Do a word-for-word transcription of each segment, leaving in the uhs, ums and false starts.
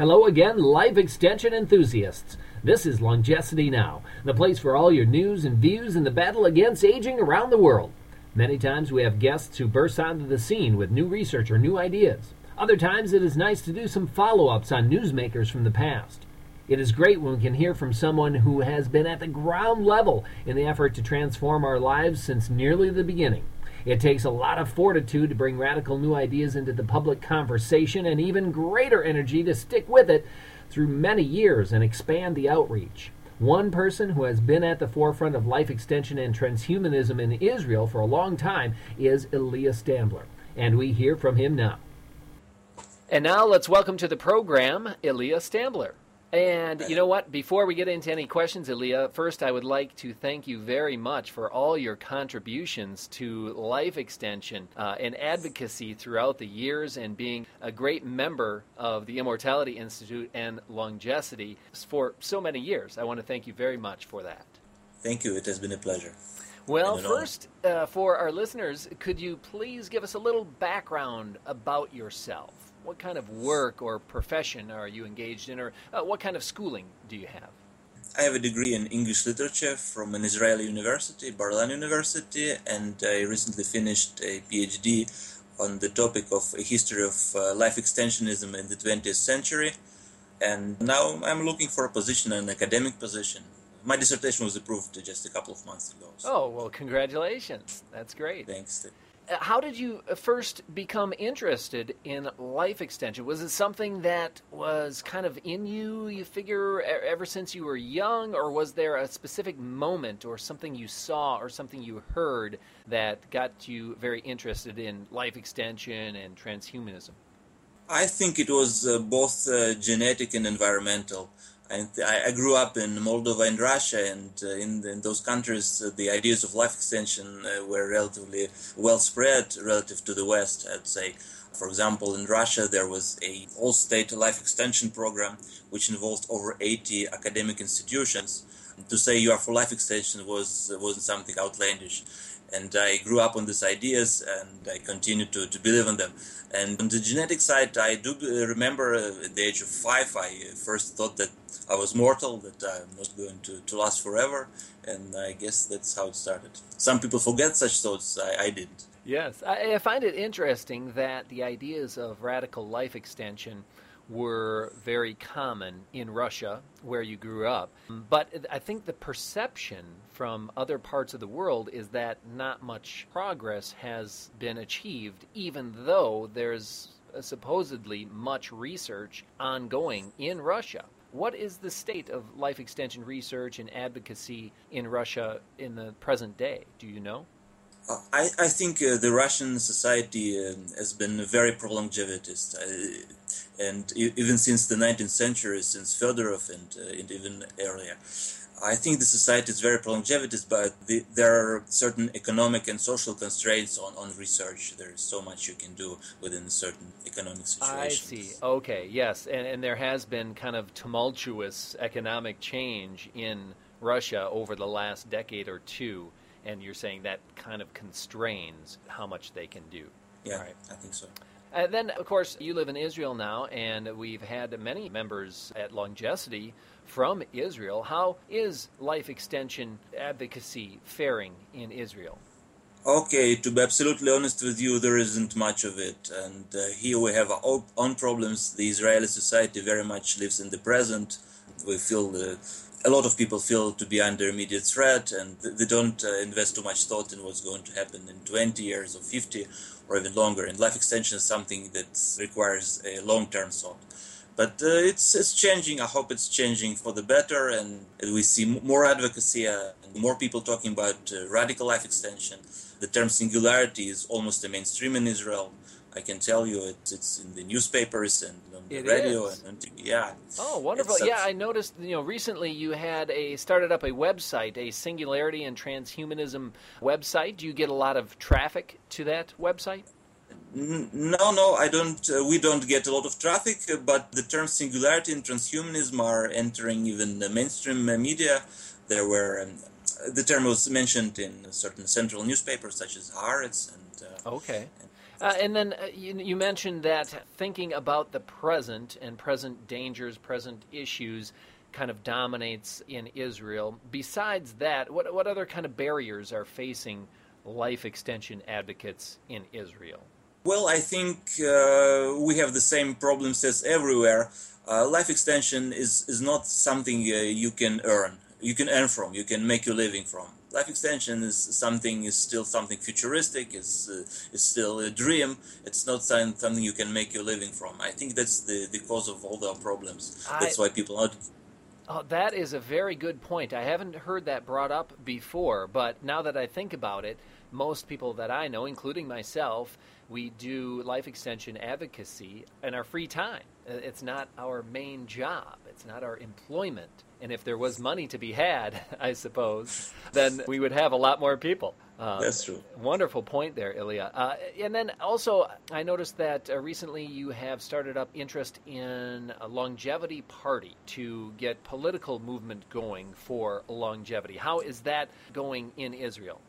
Hello again, life extension enthusiasts. This is Longecity Now, the place for all your news and views in the battle against aging around the world. Many times we have guests who burst onto the scene with new research or new ideas. Other times it is nice to do some follow-ups on newsmakers from the past. It is great when we can hear from someone who has been at the ground level in the effort to transform our lives since nearly the beginning. It takes a lot of fortitude to bring radical new ideas into the public conversation and even greater energy to stick with it through many years and expand the outreach. One person who has been at the forefront of life extension and transhumanism in Israel for a long time is Ilia Stambler, and we hear from him now. And now let's welcome to the program Ilia Stambler. And you know what? Before we get into any questions, Ilia, first I would like to thank you very much for all your contributions to life extension uh, and advocacy throughout the years, and being a great member of the Immortality Institute and Longecity for so many years. I want to thank you very much for that. Thank you. It has been a pleasure. Well, first, uh, for our listeners, could you please give us a little background about yourself? What kind of work or profession are you engaged in, or uh, what kind of schooling do you have? I have a degree in English literature from an Israeli university, Bar Ilan University, and I recently finished a PhD on the topic of a history of uh, life extensionism in the twentieth century. And now I'm looking for a position, an academic position. My dissertation was approved just a couple of months ago. So. Oh, well, congratulations. That's great. Thanks. How did you first become interested in life extension? Was it something that was kind of in you, you figure, ever since you were young? Or was there a specific moment or something you saw or something you heard that got you very interested in life extension and transhumanism? I think it was uh, both uh, genetic and environmental. I, I grew up in Moldova and Russia, and uh, in, in those countries, uh, the ideas of life extension uh, were relatively well spread relative to the West, I'd say. For example, in Russia, there was a all-state life extension program, which involved over eighty academic institutions. To say you are for life extension was, wasn't something outlandish. And I grew up on these ideas, and I continue to, to believe in them. And on the genetic side, I do remember uh, at the age of five, I first thought that I was mortal, that I'm not going to, to last forever, and I guess that's how it started. Some people forget such thoughts. I, I didn't. Yes, I, I find it interesting that the ideas of radical life extension were very common in Russia, where you grew up. But I think the perception from other parts of the world is that not much progress has been achieved, even though there's supposedly much research ongoing in Russia. What is the state of life extension research and advocacy in Russia in the present day? Do you know? I, I think uh, the Russian society uh, has been very pro-longevitist, uh, and e- even since the nineteenth century, since Fedorov and, uh, and even earlier. I think the society is very pro-longevitist, but the, there are certain economic and social constraints on, on research. There is so much you can do within a certain economic situation. I see. Okay, yes. And, and there has been kind of tumultuous economic change in Russia over the last decade or two. And you're saying that kind of constrains how much they can do. Yeah, right. I think so. And then, of course, you live in Israel now, and we've had many members at Longecity from Israel. How is life extension advocacy faring in Israel? Okay, to be absolutely honest with you, there isn't much of it. And uh, here we have our own problems. The Israeli society very much lives in the present. We feel the... Uh, A lot of people feel to be under immediate threat, and they don't uh, invest too much thought in what's going to happen in twenty years or fifty or even longer. And life extension is something that requires a long-term thought. But uh, it's, it's changing. I hope it's changing for the better, and we see more advocacy, uh, and more people talking about uh, radical life extension. The term singularity is almost a mainstream in Israel. I can tell you it, it's in the newspapers and on the it radio and, and yeah. Oh, wonderful! Yeah, I noticed. You know, recently you had a started up a website, a singularity and transhumanism website. Do you get a lot of traffic to that website? No, no, I don't. Uh, we don't get a lot of traffic, uh, but the terms singularity and transhumanism are entering even the mainstream media. There were um, the term was mentioned in certain central newspapers such as Haaretz and uh, okay. And Uh, and then uh, you, you mentioned that thinking about the present and present dangers, present issues kind of dominates in Israel. Besides that, what, what other kind of barriers are facing life extension advocates in Israel? Well, I think uh, we have the same problems as everywhere. Uh, life extension is, is not something uh, you can earn, you can earn from, you can make your living from. Life extension is something is still something futuristic. It's uh, it's still a dream. It's not something you can make your living from. I think that's the, the cause of all the problems. I, that's why people are. Oh, that is a very good point. I haven't heard that brought up before, but now that I think about it, most people that I know, including myself, we do life extension advocacy in our free time. It's not our main job. It's not our employment. And if there was money to be had, I suppose, then we would have a lot more people. Um, That's true. Wonderful point there, Ilia. Uh, and then also, I noticed that uh, recently you have started up interest in a Longevity Party to get political movement going for longevity. How is that going in Israel?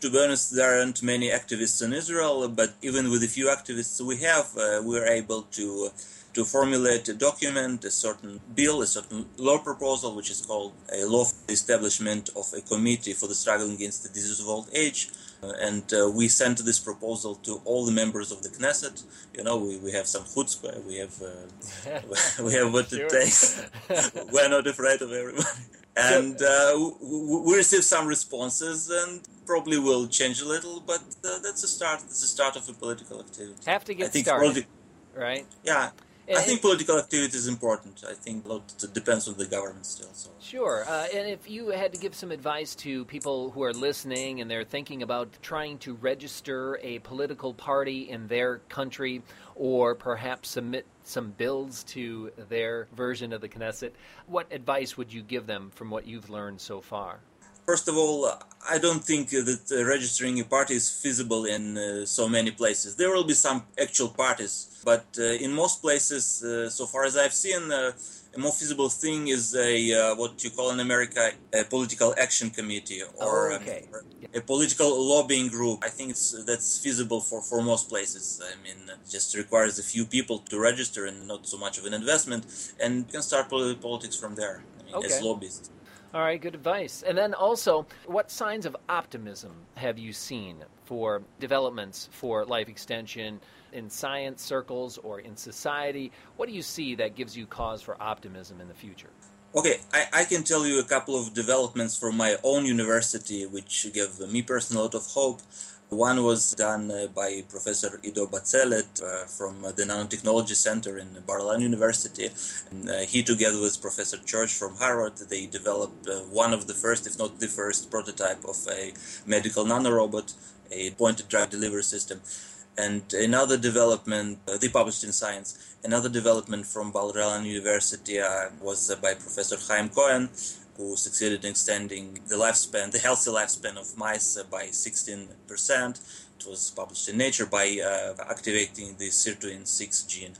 To be honest, there aren't many activists in Israel, but even with the few activists we have, uh, we're able to... Uh, to formulate a document, a certain bill, a certain law proposal, which is called a law for the establishment of a committee for the struggle against the disease of old age. Uh, and uh, we sent this proposal to all the members of the Knesset. You know, we, we have some chutzpah, we have uh, we have what sure. it takes. We're not afraid of everybody. And uh, we received some responses and probably will change a little, but uh, that's a start. That's the start of a political activity. Have to get started, right? Yeah. I think political activity is important. I think a lot depends on the government still. So. Sure. Uh, and if you had to give some advice to people who are listening and they're thinking about trying to register a political party in their country or perhaps submit some bills to their version of the Knesset, what advice would you give them from what you've learned so far? First of all, I don't think that uh, registering a party is feasible in uh, so many places. There will be some actual parties, but uh, in most places, uh, so far as I've seen, uh, a more feasible thing is a uh, what you call in America a political action committee or, oh, okay. um, or a political lobbying group. I think it's, that's feasible for, for most places. I mean, it just requires a few people to register and not so much of an investment, and you can start politics from there, I mean, okay. as lobbyists. All right, good advice. And then also, what signs of optimism have you seen for developments for life extension in science circles or in society? What do you see that gives you cause for optimism in the future? Okay, I, I can tell you a couple of developments from my own university, which gave me personally a lot of hope. One was done uh, by Professor Ido Batzelet uh, from uh, the Nanotechnology Center in Bar Ilan University. And, uh, he, together with Professor Church from Harvard, they developed uh, one of the first, if not the first, prototype of a medical nanorobot, a pointed drug delivery system. And another development, uh, they published in Science, another development from Bar Ilan University uh, was uh, by Professor Chaim Cohen, who succeeded in extending the lifespan, the healthy lifespan of mice by sixteen percent. It was published in Nature by uh, activating the Sirtuin six gene.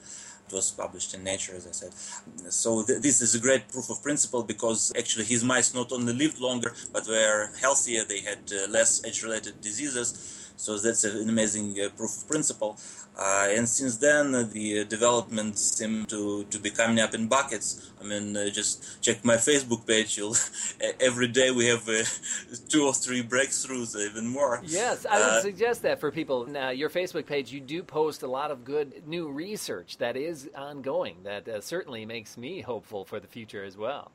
It was published in Nature, as I said. So th- this is a great proof of principle because actually his mice not only lived longer, but were healthier, they had uh, less age-related diseases. So that's an amazing uh, proof of principle. Uh, and since then, uh, the uh, developments seem to, to be coming up in buckets. I mean, uh, just check my Facebook page. You'll, every day we have uh, two or three breakthroughs, even more. Yes, I would uh, suggest that for people. Now, your Facebook page, you do post a lot of good new research that is ongoing. That uh, certainly makes me hopeful for the future as well.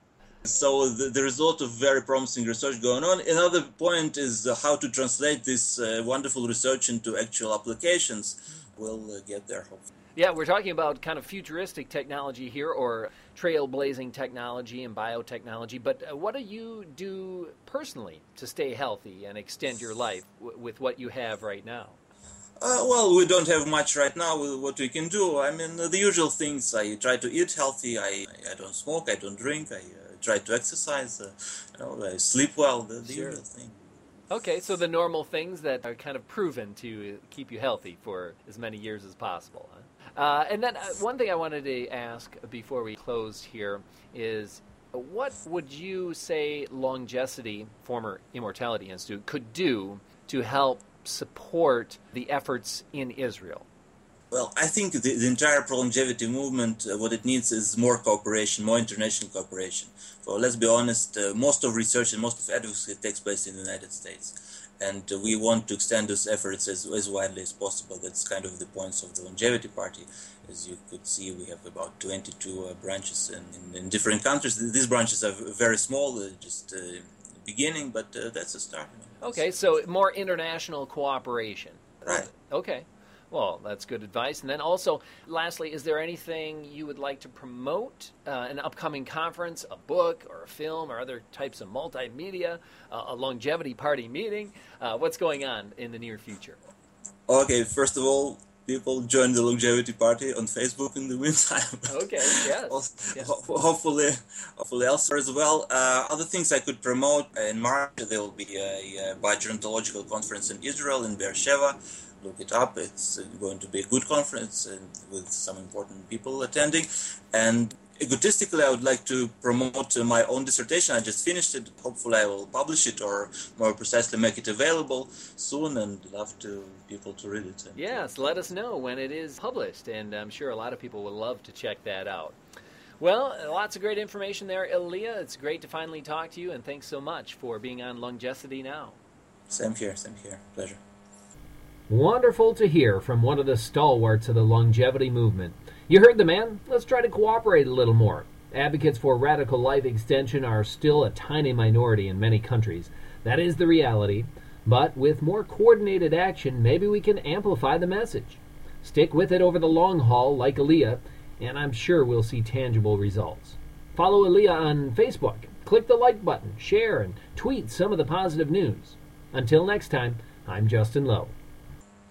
So the, there is a lot of very promising research going on. Another point is uh, how to translate this uh, wonderful research into actual applications. We'll uh, get there, hopefully. Yeah, we're talking about kind of futuristic technology here or trailblazing technology and biotechnology. But uh, what do you do personally to stay healthy and extend your life w- with what you have right now? Uh, well, we don't have much right now with what we can do. I mean, the usual things. I try to eat healthy. I, I don't smoke. I don't drink. I uh, try to exercise. Uh, you know, I sleep well. The, the sure. usual thing. Okay, so the normal things that are kind of proven to keep you healthy for as many years as possible. Huh? Uh, and then uh, one thing I wanted to ask before we close here is, what would you say Longecity, former Immortality Institute, could do to help support the efforts in Israel? Well, I think the, the entire pro-longevity movement, uh, what it needs is more cooperation, more international cooperation. So let's be honest, uh, most of research and most of advocacy takes place in the United States. And uh, we want to extend those efforts as, as widely as possible. That's kind of the points of the Longevity Party. As you could see, we have about twenty-two uh, branches in, in, in different countries. These branches are very small, uh, just uh, beginning, but uh, that's a start. Okay, so more international cooperation. Right. Okay. Well, that's good advice. And then also, lastly, is there anything you would like to promote? Uh, an upcoming conference, a book, or a film, or other types of multimedia, uh, a Longevity Party meeting? Uh, what's going on in the near future? Okay, first of all, people join the Longevity Party on Facebook in the meantime. Okay, yes. also, yes. Ho- hopefully, hopefully elsewhere as well. Uh, other things I could promote, in March, there will be a, a biogerontological conference in Israel, in Beersheva. Look it up. It's going to be a good conference and with some important people attending. And egotistically, I would like to promote my own dissertation. I just finished it. Hopefully, I will publish it, or more precisely, make it available soon. And love to people to read it. And yes, let us know when it is published, and I'm sure a lot of people will love to check that out. Well, lots of great information there, Ilia. It's great to finally talk to you, and thanks so much for being on Longecity Now. Same here. Same here. Pleasure. Wonderful to hear from one of the stalwarts of the longevity movement. You heard the man. Let's try to cooperate a little more. Advocates for radical life extension are still a tiny minority in many countries. That is the reality. But with more coordinated action, maybe we can amplify the message. Stick with it over the long haul, like Ilia, and I'm sure we'll see tangible results. Follow Ilia on Facebook. Click the like button, share, and tweet some of the positive news. Until next time, I'm Justin Lowe.